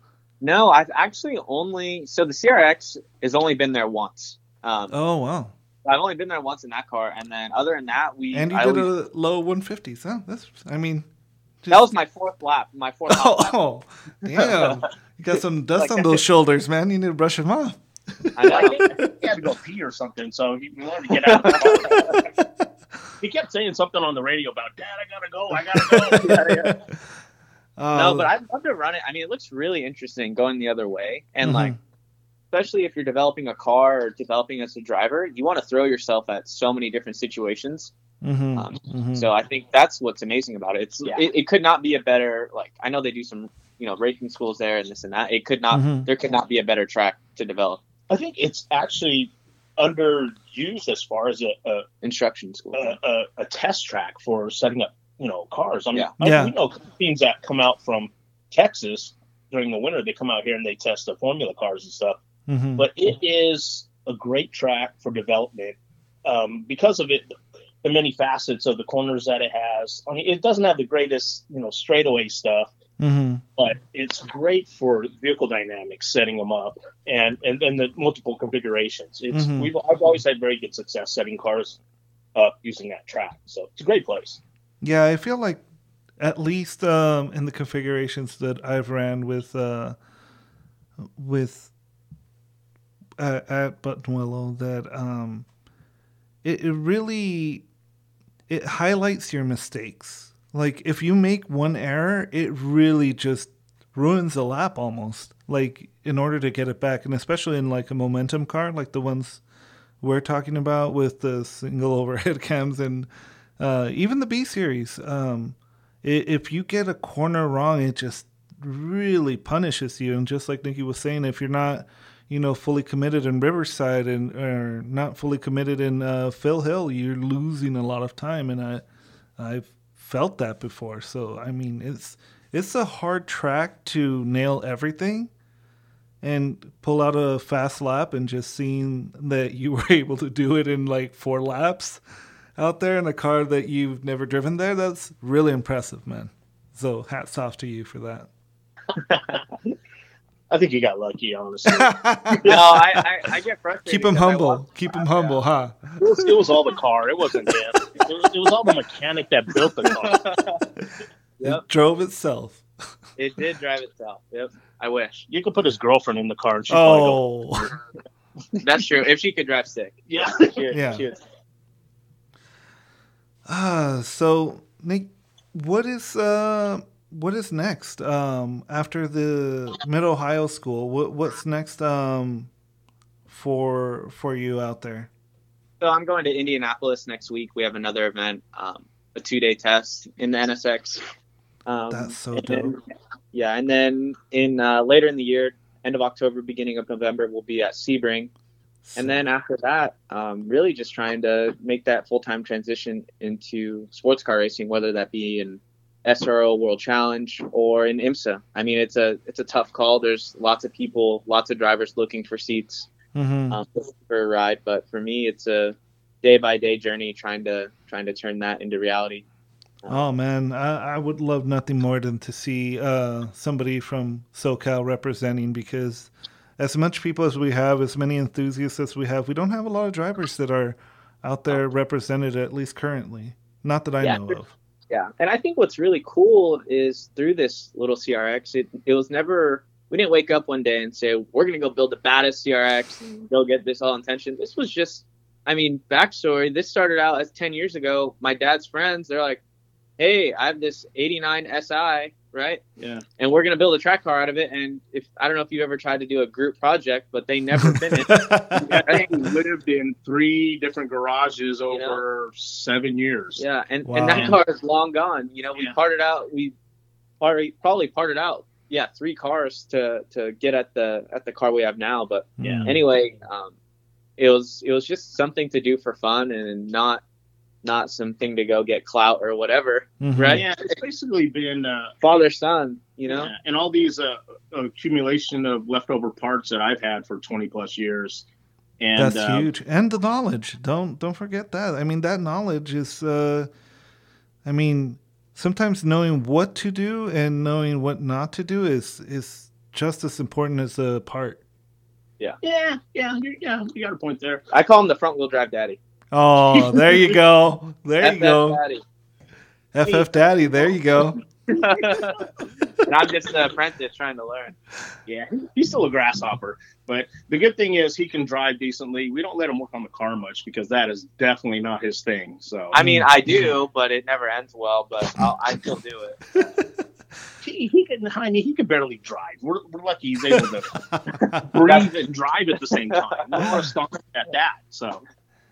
No, I've actually only so the C R X has only been there once. Um, oh wow. I've only been there once in that car, and then other than that, we... And you I did always, a low one fifties, huh? That's, I mean... Just... That was my fourth lap, my fourth oh, lap. Oh, damn. You got some dust like, on those shoulders, man. You need to brush them off. I know. He had to go pee or something, so he wanted to get out of the car. He kept saying something on the radio about, Dad, I gotta go, I gotta go. yeah, yeah. Uh, no, but I'd love to run it. I mean, it looks really interesting going the other way, and mm-hmm. like... especially if you're developing a car or developing as a driver, you want to throw yourself at so many different situations. Mm-hmm, um, mm-hmm. So I think that's what's amazing about it. It's, yeah. it. It could not be a better, like, I know they do some, you know, racing schools there and this and that. It could not, mm-hmm. there could not be a better track to develop. I think it's actually underused as far as a, a instruction school, a, a, a test track for setting up, you know, cars. I mean, yeah. I, yeah. we know teams that come out from Texas during the winter, they come out here and they test the formula cars and stuff. Mm-hmm. But it is a great track for development um, because of it, the many facets of the corners that it has. I mean, it doesn't have the greatest, you know, straightaway stuff, mm-hmm. but it's great for vehicle dynamics, setting them up, and and, and the multiple configurations. It's mm-hmm. we've I've always had very good success setting cars up using that track, so it's a great place. Yeah, I feel like at least um, in the configurations that I've ran with uh, with. Uh, at Buttonwillow that um, it, it really, it highlights your mistakes. Like if you make one error, it really just ruins a lap almost, like in order to get it back. And especially in like a momentum car, like the ones we're talking about with the single overhead cams and uh, even the B-series. Um, if you get a corner wrong, it just really punishes you. And just like Nikki was saying, if you're not, you know, fully committed in Riverside and or not fully committed in uh, Phil Hill, you're losing a lot of time, and I, I've felt that before. So I mean, it's it's a hard track to nail everything, and pull out a fast lap, and just seeing that you were able to do it in like four laps, out there in a car that you've never driven there, that's really impressive, man. So hats off to you for that. I think you got lucky, honestly. no, I, I, I get frustrated. Keep him humble. Keep him humble, yeah. huh? It was, it was all the car. It wasn't him. It was, it was all the mechanic that built the car. Yep. It drove itself. It did drive itself. Yep. I wish. You could put his girlfriend in the car. And she'd oh. probably go. That's true. If she could drive sick. Yeah. Cheers. Yeah. Cheers. Uh, so, Nick, what is... Uh, What is next um, after the Mid Ohio School? What what's next um, for for you out there? So I'm going to Indianapolis next week. We have another event, um, a two day test in the N S X. Um, That's so dope. Then, yeah, and then in uh, later in the year, end of October, beginning of November, we'll be at Sebring, so, and then after that, um, really just trying to make that full time transition into sports car racing, whether that be in S R O World Challenge or in IMSA. I mean, it's a it's a tough call. There's lots of people, lots of drivers looking for seats mm-hmm. um, for a ride. But for me, it's a day by day journey trying to trying to turn that into reality. Um, oh man, I, I would love nothing more than to see uh, somebody from SoCal representing, because as much people as we have, as many enthusiasts as we have, we don't have a lot of drivers that are out there represented, at least currently. Not that I yeah, know for- of. Yeah, and I think what's really cool is through this little C R X, it, it was never, we didn't wake up one day and say, we're going to go build the baddest C R X and go get this all intention. This was just, I mean, backstory, this started out as ten years ago. My dad's friends, they're like, hey, I have this eighty-nine S I, right? Yeah. And we're going to build a track car out of it. And if I don't know if you've ever tried to do a group project, but they never finished. Yeah, I think we lived in three different garages over you know? seven years. Yeah, and, wow. and that car is long gone. You know, we yeah. parted out. We party, probably parted out. Yeah, three cars to, to get at the at the car we have now. But yeah. anyway, um, it was it was just something to do for fun and not not something to go get clout or whatever. Mm-hmm. Right? Yeah, it's basically been uh, father son, you know. Yeah, and all these uh, accumulation of leftover parts that I've had for twenty plus years. And that's uh, huge. And the knowledge, don't don't forget that. I mean, that knowledge is uh, I mean, sometimes knowing what to do and knowing what not to do is is just as important as a part. Yeah. Yeah, yeah, yeah, you got a point there. I call him the front wheel drive daddy. Oh, there you go. There you go. Daddy. F F Daddy, there you go. And I'm just an apprentice trying to learn. Yeah, he's still a grasshopper. But the good thing is he can drive decently. We don't let him work on the car much because that is definitely not his thing. So I mean, I do, but it never ends well, but I'll, I still do it. He, he can, I mean, he can barely drive. We're, we're lucky he's able to breathe and drive at the same time. We're more astonished at that. So,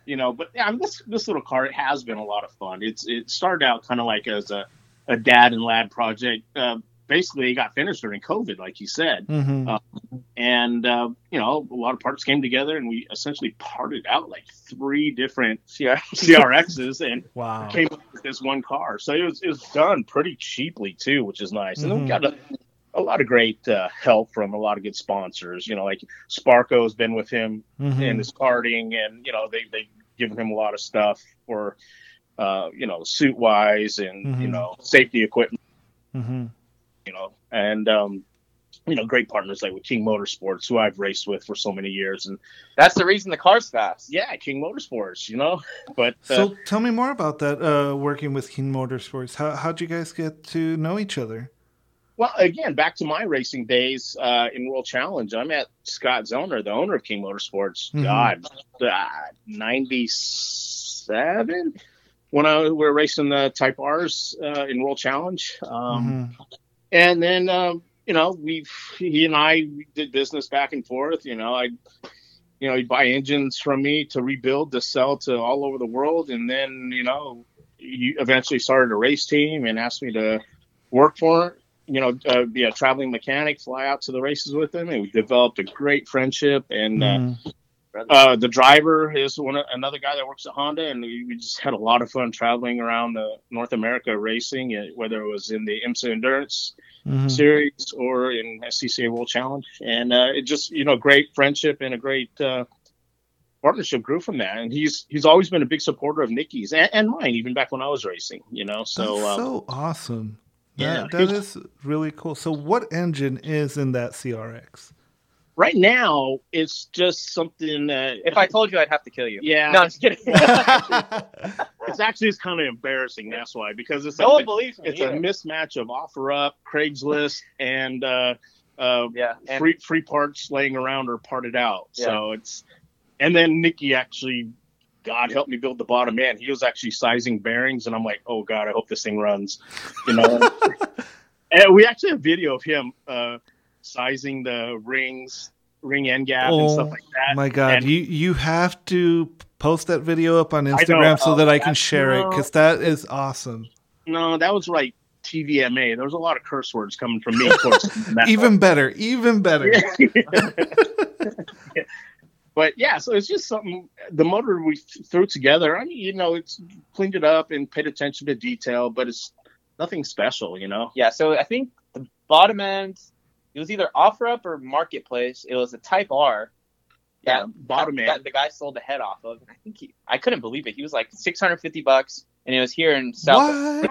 you know, but yeah, I mean, this this little car, it has been a lot of fun. It's It started out kind of like as a, a dad and lad project. Uh, basically, it got finished during COVID, like you said. Mm-hmm. Uh, and, uh, you know, a lot of parts came together, and we essentially parted out like three different C R Xs and wow. came up with this one car. So it was, it was done pretty cheaply, too, which is nice. Mm-hmm. And then we got a, a lot of great uh, help from a lot of good sponsors. You know, like Sparko's been with him mm-hmm. in his karting, and, you know, they they given him a lot of stuff for, uh, you know, suit-wise and, mm-hmm. you know, safety equipment, mm-hmm. you know, and, um, you know, great partners like with King Motorsports, who I've raced with for so many years. And that's the reason the car's fast. Yeah, King Motorsports, you know. But uh, so tell me more about that, uh, working with King Motorsports. How, how'd you guys get to know each other? Well, again, back to my racing days uh, in World Challenge, I met Scott Zellner, the owner of King Motorsports, mm-hmm. God, God, ninety-seven, when I, we were racing the Type R's uh, in World Challenge. Um, mm-hmm. And then, um, you know, we he and I did business back and forth. You know, I, you know, he'd buy engines from me to rebuild, to sell to all over the world. And then, you know, he eventually started a race team and asked me to work for it. You know, uh, be a traveling mechanic, fly out to the races with him, and we developed a great friendship. And mm. uh, uh, the driver is one another guy that works at Honda, and we, we just had a lot of fun traveling around the North America racing, whether it was in the IMSA Endurance mm-hmm. Series or in S C C A World Challenge. And uh, it just, you know, great friendship and a great uh, partnership grew from that. And he's he's always been a big supporter of Nikki's and, and mine, even back when I was racing. You know, so that's so um, awesome. Yeah, that is really cool. So what engine is in that C R X? Right now, it's just something that... If I told you, I'd have to kill you. Yeah. No, I'm just kidding. It's actually it's kind of embarrassing, that's why, because it's, no a, one believes me it's either. a mismatch of OfferUp, Craigslist, and, uh, uh, yeah, and free free parts laying around or parted out. Yeah. So it's... And then Nikki actually... God help me build the bottom end. He was actually sizing bearings, and I'm like, oh God, I hope this thing runs. You know, and we actually have video of him uh, sizing the rings, ring end gap, oh, and stuff like that. My God, and you you have to post that video up on Instagram know, so uh, that I can share no, it because that is awesome. No, that was like T V M A. There was a lot of curse words coming from me, of course. even part. better, even better. Yeah. But yeah, so it's just something, the motor we th- threw together, I mean, you know, it's cleaned it up and paid attention to detail, but it's nothing special, you know? Yeah, so I think the bottom end, it was either OfferUp or Marketplace. It was a Type R. Yeah, bottom end. That the guy sold the head off of. And I think he, I couldn't believe it. He was like six hundred fifty bucks, and it was here in South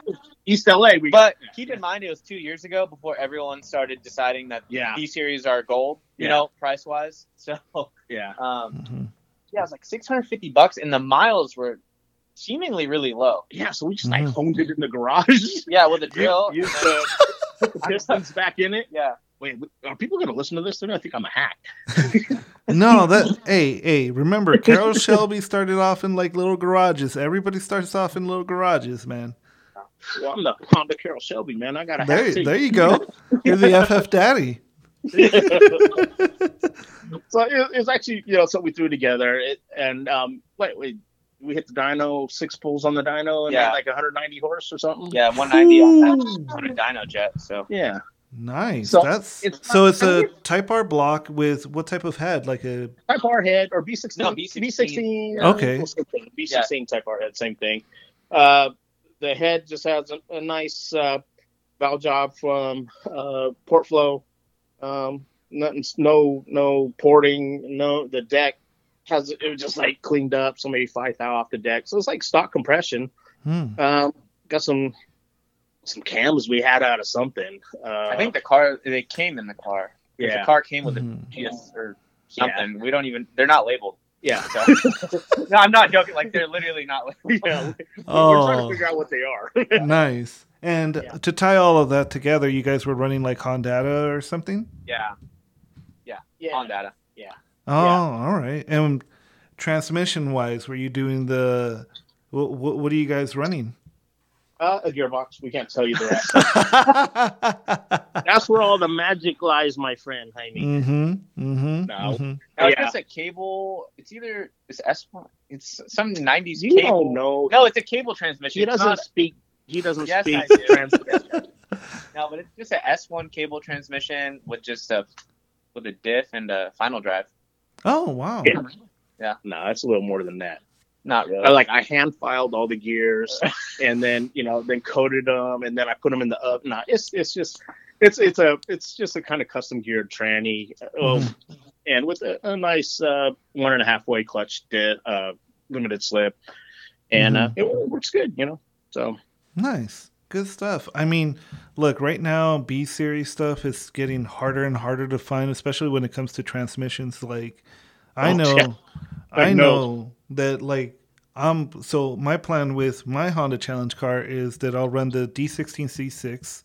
East L A. We but got, yeah. keep in mind, it was two years ago before everyone started deciding that yeah. B-series are gold, you yeah. know, price-wise. So... Yeah. Um, mm-hmm. Yeah, it was like six hundred fifty bucks, and the miles were seemingly really low. Yeah, so we just mm-hmm. like honed it in the garage. Yeah, with a drill. Used the pistons back in it. Yeah. Wait, are people going to listen to this? They're going to think I'm a hack. No, that, hey, hey, remember, Carroll Shelby started off in like little garages. Everybody starts off in little garages, man. Well, I'm the Honda Carroll Shelby, man. I got a hack. There, there you go. You're the F F Daddy. So it, it was actually, you know, something we threw together, it, and um, wait, we we hit the dyno, six pulls on the dyno, and yeah. had like one hundred ninety horse or something. Yeah, one ninety on, on a dyno jet. So yeah, nice. So that's it's, so it's a Type R block with what type of head? Like a Type R head or B sixteen? No, B sixteen. B sixteen. Okay, B sixteen Type R head, same thing. Uh, the head just has a, a nice uh, valve job from uh, port flow. Um, nothing, no, no porting. No, the deck has it was just like cleaned up. Somebody five thou off the deck, so it's like stock compression. Mm. Um, got some some cams we had out of something. Uh, I think the car they came in the car. Yeah, the car came with mm. a G S or something. Yeah. We don't even. They're not labeled. Yeah. So. No, I'm not joking. Like they're literally not labeled. Yeah. Oh. We're trying to figure out what they are. Nice. And yeah. to tie all of that together, you guys were running like Hondata or something? Yeah. Yeah. yeah. Hondata. Yeah. Oh, yeah. All right. And transmission wise, were you doing the, what, what are you guys running? Uh, a gearbox. We can't tell you the rest. That's where all the magic lies, my friend, Jaime. Mm-hmm. Mm-hmm. No. Mm-hmm. I guess yeah. a cable. It's either it's S one. It's some nineties you cable. Don't know. No, it's a cable transmission. He doesn't not, speak. He doesn't yes, speak do. transmission. No, but it's just an S one cable transmission with just a with a diff and a final drive. Oh wow. Yeah. yeah. No, it's a little more than that. Not really. I, like I hand filed all the gears, and then you know, then coated them, and then I put them in the up. No, it's it's just it's it's a it's just a kind of custom geared tranny, um, and with a, a nice uh, one and a half way clutch di- uh, limited slip, and mm. uh, it works good, you know. So nice, good stuff. I mean, look, right now B-series stuff is getting harder and harder to find, especially when it comes to transmissions. Like I oh, know, yeah. I, I know. know that like. Um, so my plan with my Honda Challenge car is that I'll run the D sixteen C six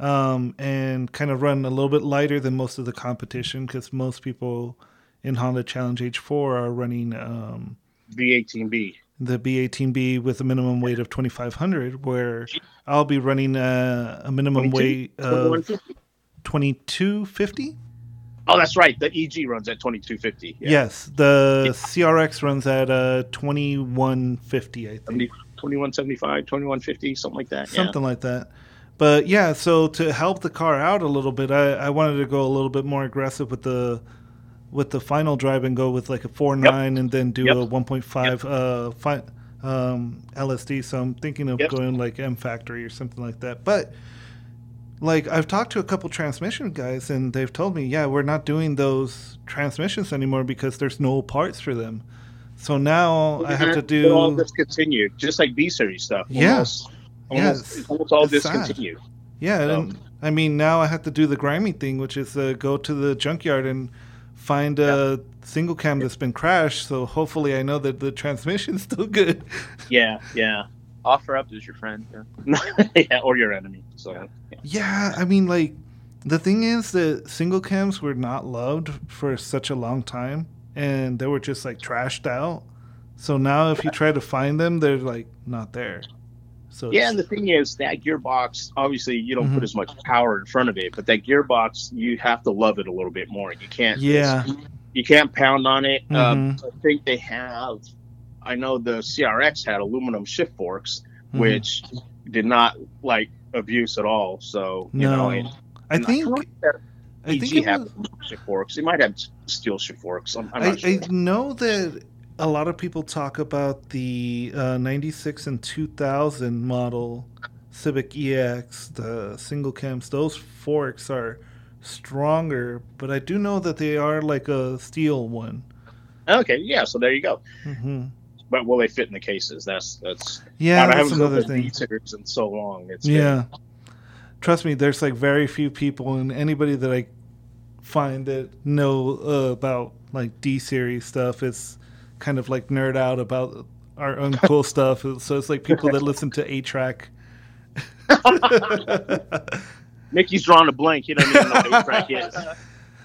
um, and kind of run a little bit lighter than most of the competition because most people in Honda Challenge H four are running um, B eighteen B. The B eighteen B with a minimum weight of twenty-five hundred, where I'll be running a, a minimum weight of twenty-two fifty. Oh, that's right. The E G runs at twenty-two fifty. Yeah. Yes. The yeah. C R X runs at uh, twenty-one fifty, I think. twenty-one seventy-five, twenty-one fifty, something like that. Something yeah. like that. But, yeah, so to help the car out a little bit, I, I wanted to go a little bit more aggressive with the with the final drive and go with like a four point nine yep. and then do yep. a one point five yep. uh, fi- um, L S D. So I'm thinking of yep. going like M Factory or something like that. But like, I've talked to a couple transmission guys, and they've told me, yeah, we're not doing those transmissions anymore because there's no parts for them. So now well, I have to do... all discontinued, just like B-series stuff. Yeah. Almost, almost, yeah, it's, almost all discontinued. Sad. Yeah, so. and, I mean, now I have to do the grimy thing, which is uh, go to the junkyard and find a yeah. single cam that's been crashed, so hopefully I know that the transmission's still good. Yeah, yeah. Offer up is your friend. Yeah, yeah or your enemy. So... Yeah. Yeah, I mean, like, the thing is that single cams were not loved for such a long time, and they were just, like, trashed out. So now if you try to find them, they're, like, not there. So yeah, and the thing is, that gearbox, obviously, you don't mm-hmm. put as much power in front of it, but that gearbox, you have to love it a little bit more. You can't, yeah. you can't pound on it. Mm-hmm. Um, I think they have, I know the C R X had aluminum shift forks, mm-hmm. which did not, like, abuse at all, so you no. know. And, and I think I, like I think it have was, shift forks. It might have steel shift forks. I'm, I'm not I, sure. I know that a lot of people talk about the uh, ninety-six and two thousand model Civic E X, the single cams. Those forks are stronger, but I do know that they are like a steel one. Okay, yeah. So there you go. Mm-hmm. But will they fit in the cases? That's that's yeah. God, that's I haven't done B-series in so long. It's yeah. Been... Trust me, there's like very few people, and anybody that I find that know uh, about like D-series stuff is kind of like nerd out about our own cool stuff. So it's like people that listen to A-Track. Mickey's drawing a blank. He doesn't even know what A-Track is.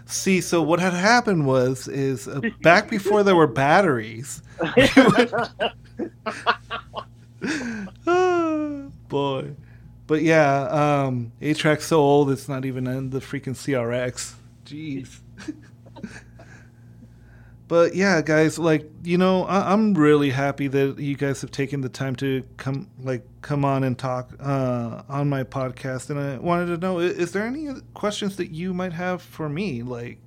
See, so what had happened was, is uh, back before there were batteries. oh, boy. But yeah, um, A-Track's so old, it's not even in the freaking C R X. Jeez. But yeah, guys, like, you know, I- I'm really happy that you guys have taken the time to come, like, come on and talk uh, on my podcast. And I wanted to know, is there any questions that you might have for me? Like,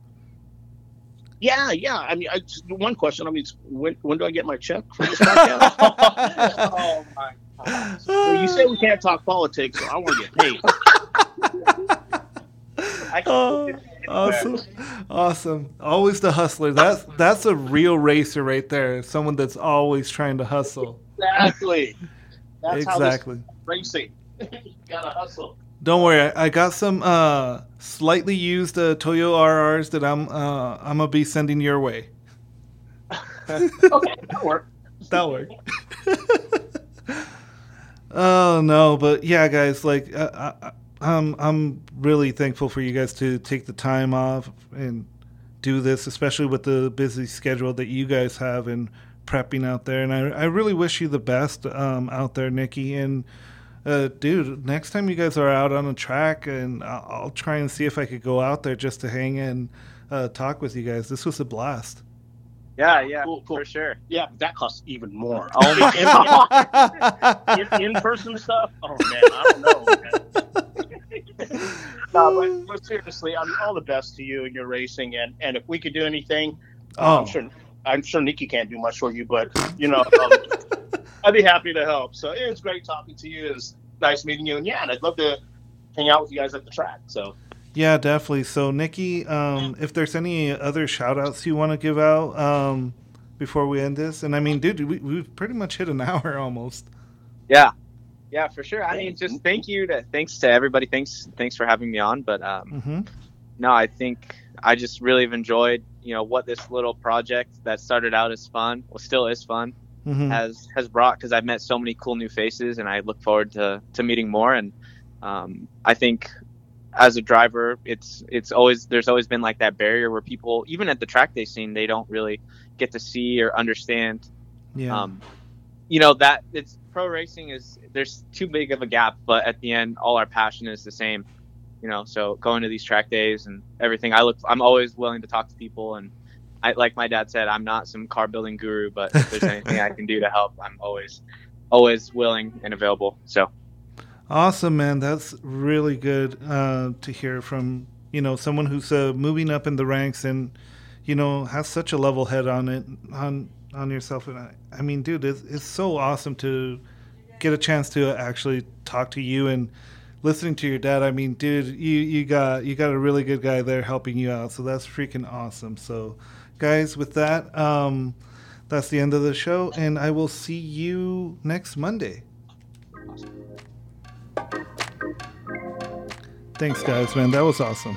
yeah, yeah. I mean, I just, one question. I mean, when when do I get my check for this podcast? oh my God. Well, you said we can't talk politics, so I want to get paid. I uh, awesome, awesome. Always the hustler. That's that's a real racer right there. Someone that's always trying to hustle. Exactly. That's exactly. How racing. You gotta hustle. Don't worry, I, I got some uh, slightly used uh, Toyo R Rs that I'm uh, I'm gonna be sending your way. Okay, that'll work. That'll work. Oh no, but yeah, guys, like I, I, I'm I'm really thankful for you guys to take the time off and do this, especially with the busy schedule that you guys have and prepping out there. And I I really wish you the best um, out there, Nikki. And Uh, dude, next time you guys are out on a track, and I'll, I'll try and see if I could go out there just to hang and uh, talk with you guys. This was a blast. Yeah, yeah, cool, cool. For sure. Yeah, that costs even more. in, in person stuff? Oh, man, I don't know. No, but, but seriously, I mean, all the best to you and your racing, and, and if we could do anything, oh. I'm sure I'm sure Nikki can't do much for you, but, you know... Um, I'd be happy to help. So it was great talking to you. It was nice meeting you. And yeah, and I'd love to hang out with you guys at the track. So yeah, definitely. So Nikki, um, if there's any other shout outs you want to give out um, before we end this. And I mean, dude, we, we've pretty much hit an hour almost. Yeah. Yeah, for sure. I mean, just thank you to thanks to everybody. Thanks. Thanks for having me on. But um, mm-hmm. no, I think I just really have enjoyed, you know, what this little project that started out as fun, well, still is fun. Mm-hmm. has has brought, because I've met so many cool new faces, and I look forward to to meeting more. And um I think as a driver, it's it's always there's always been like that barrier where people, even at the track day scene, they don't really get to see or understand. Yeah. Um you know, that it's pro racing is there's too big of a gap, but at the end all our passion is the same, you know. So going to these track days and everything, I look I'm always willing to talk to people, and I, like my dad said, I'm not some car building guru, but if there's anything I can do to help, I'm always, always willing and available. So, awesome, man. That's really good uh, to hear from, you know, someone who's uh, moving up in the ranks and, you know, has such a level head on it, on, on yourself. And I, I mean, dude, it's, it's so awesome to get a chance to actually talk to you and listening to your dad. I mean, dude, you, you got, you got a really good guy there helping you out. So that's freaking awesome. So, guys, with that, um, that's the end of the show, and I will see you next Monday. Thanks, guys, man. That was awesome.